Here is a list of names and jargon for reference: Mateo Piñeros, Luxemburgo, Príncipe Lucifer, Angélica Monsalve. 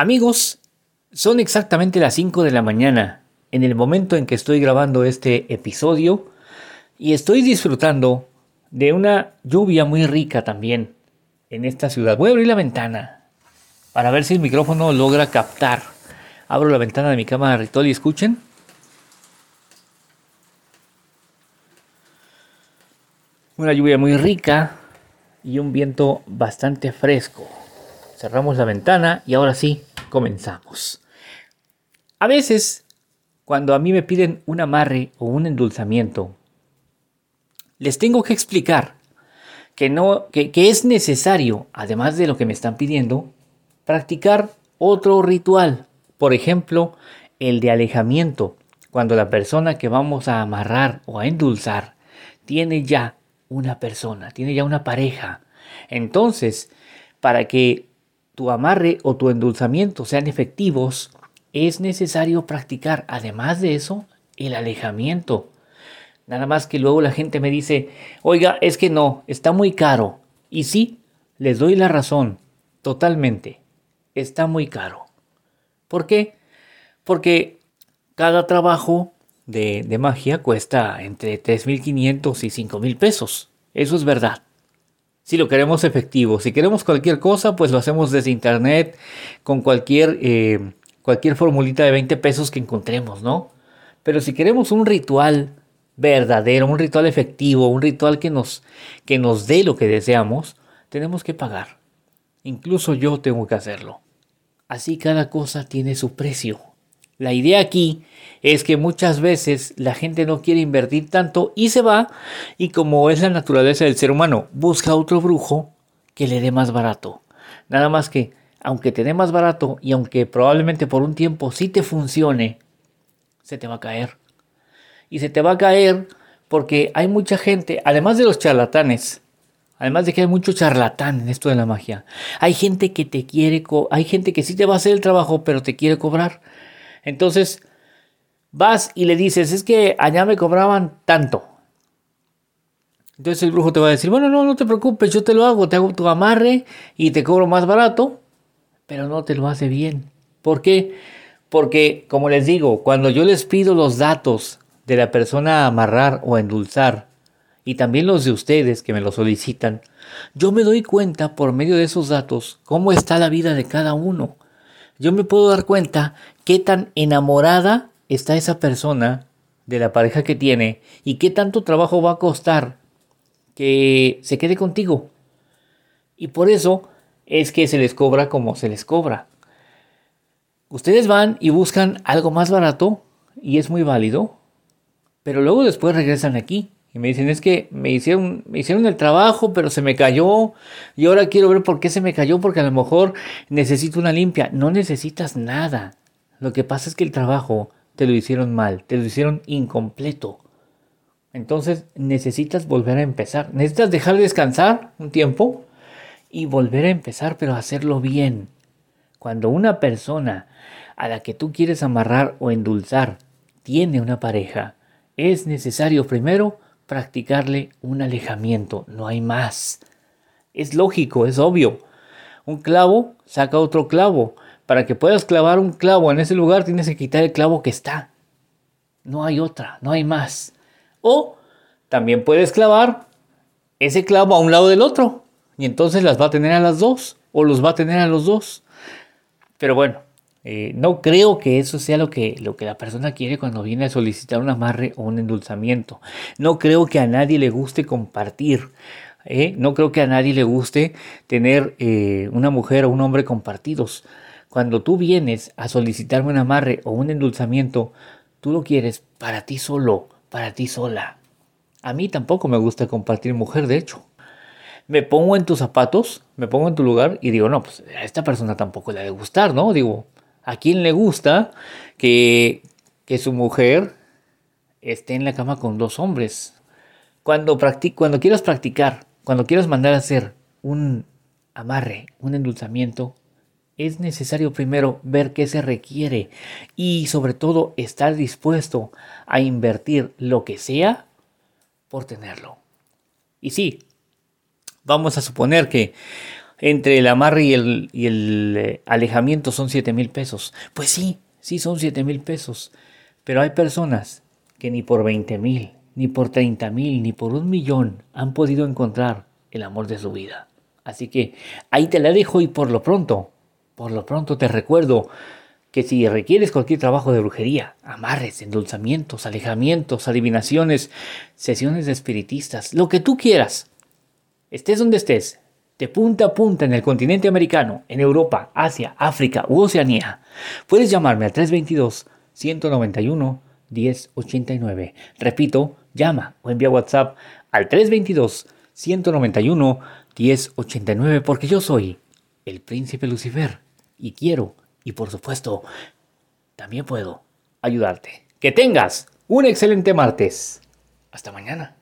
Amigos, son exactamente las 5 de la mañana en el momento en que estoy grabando este episodio y estoy disfrutando de una lluvia muy rica también en esta ciudad. Voy a abrir la ventana para ver si el micrófono logra captar. Abro la ventana de mi cámara Ritol y escuchen. Una lluvia muy rica y un viento bastante fresco. Cerramos la ventana y ahora sí, comenzamos. A veces, cuando a mí me piden un amarre o un endulzamiento, les tengo que explicar que es necesario, además de lo que me están pidiendo, practicar otro ritual. Por ejemplo, el de alejamiento, cuando la persona que vamos a amarrar o a endulzar tiene ya una persona, tiene ya una pareja. Entonces, para que tu amarre o tu endulzamiento sean efectivos, es necesario practicar, además de eso, el alejamiento. Nada más que luego la gente me dice, oiga, es que no, está muy caro. Y sí, les doy la razón, totalmente, está muy caro. ¿Por qué? Porque cada trabajo de magia cuesta entre 3,500 y 5,000 pesos. Eso es verdad. Si lo queremos efectivo, si queremos cualquier cosa, pues lo hacemos desde internet con cualquier formulita de 20 pesos que encontremos, ¿no? Pero si queremos un ritual verdadero, un ritual efectivo, un ritual que nos dé lo que deseamos, tenemos que pagar. Incluso yo tengo que hacerlo. Así cada cosa tiene su precio. La idea aquí es que muchas veces la gente no quiere invertir tanto y se va, y como es la naturaleza del ser humano, busca otro brujo que le dé más barato. Nada más que, aunque te dé más barato y aunque probablemente por un tiempo sí te funcione, se te va a caer. Y se te va a caer porque hay mucha gente, además de los charlatanes, además de que hay mucho charlatán en esto de la magia, hay gente que te quiere, hay gente que sí te va a hacer el trabajo, pero te quiere cobrar. Entonces vas y le dices, es que allá me cobraban tanto. Entonces el brujo te va a decir, bueno, no te preocupes, yo te lo hago, te hago tu amarre y te cobro más barato, pero no te lo hace bien. ¿Por qué? Porque, como les digo, cuando yo les pido los datos de la persona a amarrar o a endulzar, y también los de ustedes que me lo solicitan, yo me doy cuenta por medio de esos datos cómo está la vida de cada uno. Yo me puedo dar cuenta qué tan enamorada está esa persona de la pareja que tiene y qué tanto trabajo va a costar que se quede contigo. Y por eso es que se les cobra como se les cobra. Ustedes van y buscan algo más barato y es muy válido, pero luego después regresan aquí. Y me dicen, es que me hicieron el trabajo, pero se me cayó. Y ahora quiero ver por qué se me cayó, porque a lo mejor necesito una limpia. No necesitas nada. Lo que pasa es que el trabajo te lo hicieron mal, te lo hicieron incompleto. Entonces necesitas volver a empezar. Necesitas dejar de descansar un tiempo y volver a empezar, pero hacerlo bien. Cuando una persona a la que tú quieres amarrar o endulzar tiene una pareja, es necesario primero practicarle un alejamiento, no hay más. Es lógico, es obvio. Un clavo saca otro clavo. Para que puedas clavar un clavo en ese lugar tienes que quitar el clavo que está. No hay otra, no hay más. O también puedes clavar ese clavo a un lado del otro y entonces las va a tener a las dos o los va a tener a los dos. Pero bueno, no creo que eso sea lo que la persona quiere cuando viene a solicitar un amarre o un endulzamiento. No creo que a nadie le guste compartir. No creo que a nadie le guste tener una mujer o un hombre compartidos. Cuando tú vienes a solicitarme un amarre o un endulzamiento, tú lo quieres para ti solo, para ti sola. A mí tampoco me gusta compartir mujer, de hecho. Me pongo en tus zapatos, me pongo en tu lugar y digo, no, pues a esta persona tampoco le ha de gustar, ¿no? Digo, ¿a quién le gusta que su mujer esté en la cama con dos hombres? Cuando quieras practicar, cuando quieras mandar a hacer un amarre, un endulzamiento, es necesario primero ver qué se requiere y sobre todo estar dispuesto a invertir lo que sea por tenerlo. Y sí, vamos a suponer que entre el amarre y el alejamiento son 7,000 pesos. Pues sí, son 7,000 pesos. Pero hay personas que ni por 20,000, ni por 30,000, ni por 1,000,000 han podido encontrar el amor de su vida. Así que ahí te la dejo y por lo pronto te recuerdo que si requieres cualquier trabajo de brujería, amarres, endulzamientos, alejamientos, adivinaciones, sesiones de espiritistas, lo que tú quieras, estés donde estés, de punta a punta en el continente americano, en Europa, Asia, África u Oceanía, puedes llamarme al 322-191-1089. Repito, llama o envía WhatsApp al 322-191-1089 porque yo soy el Príncipe Lucifer y quiero, y por supuesto, también puedo ayudarte. Que tengas un excelente martes. Hasta mañana.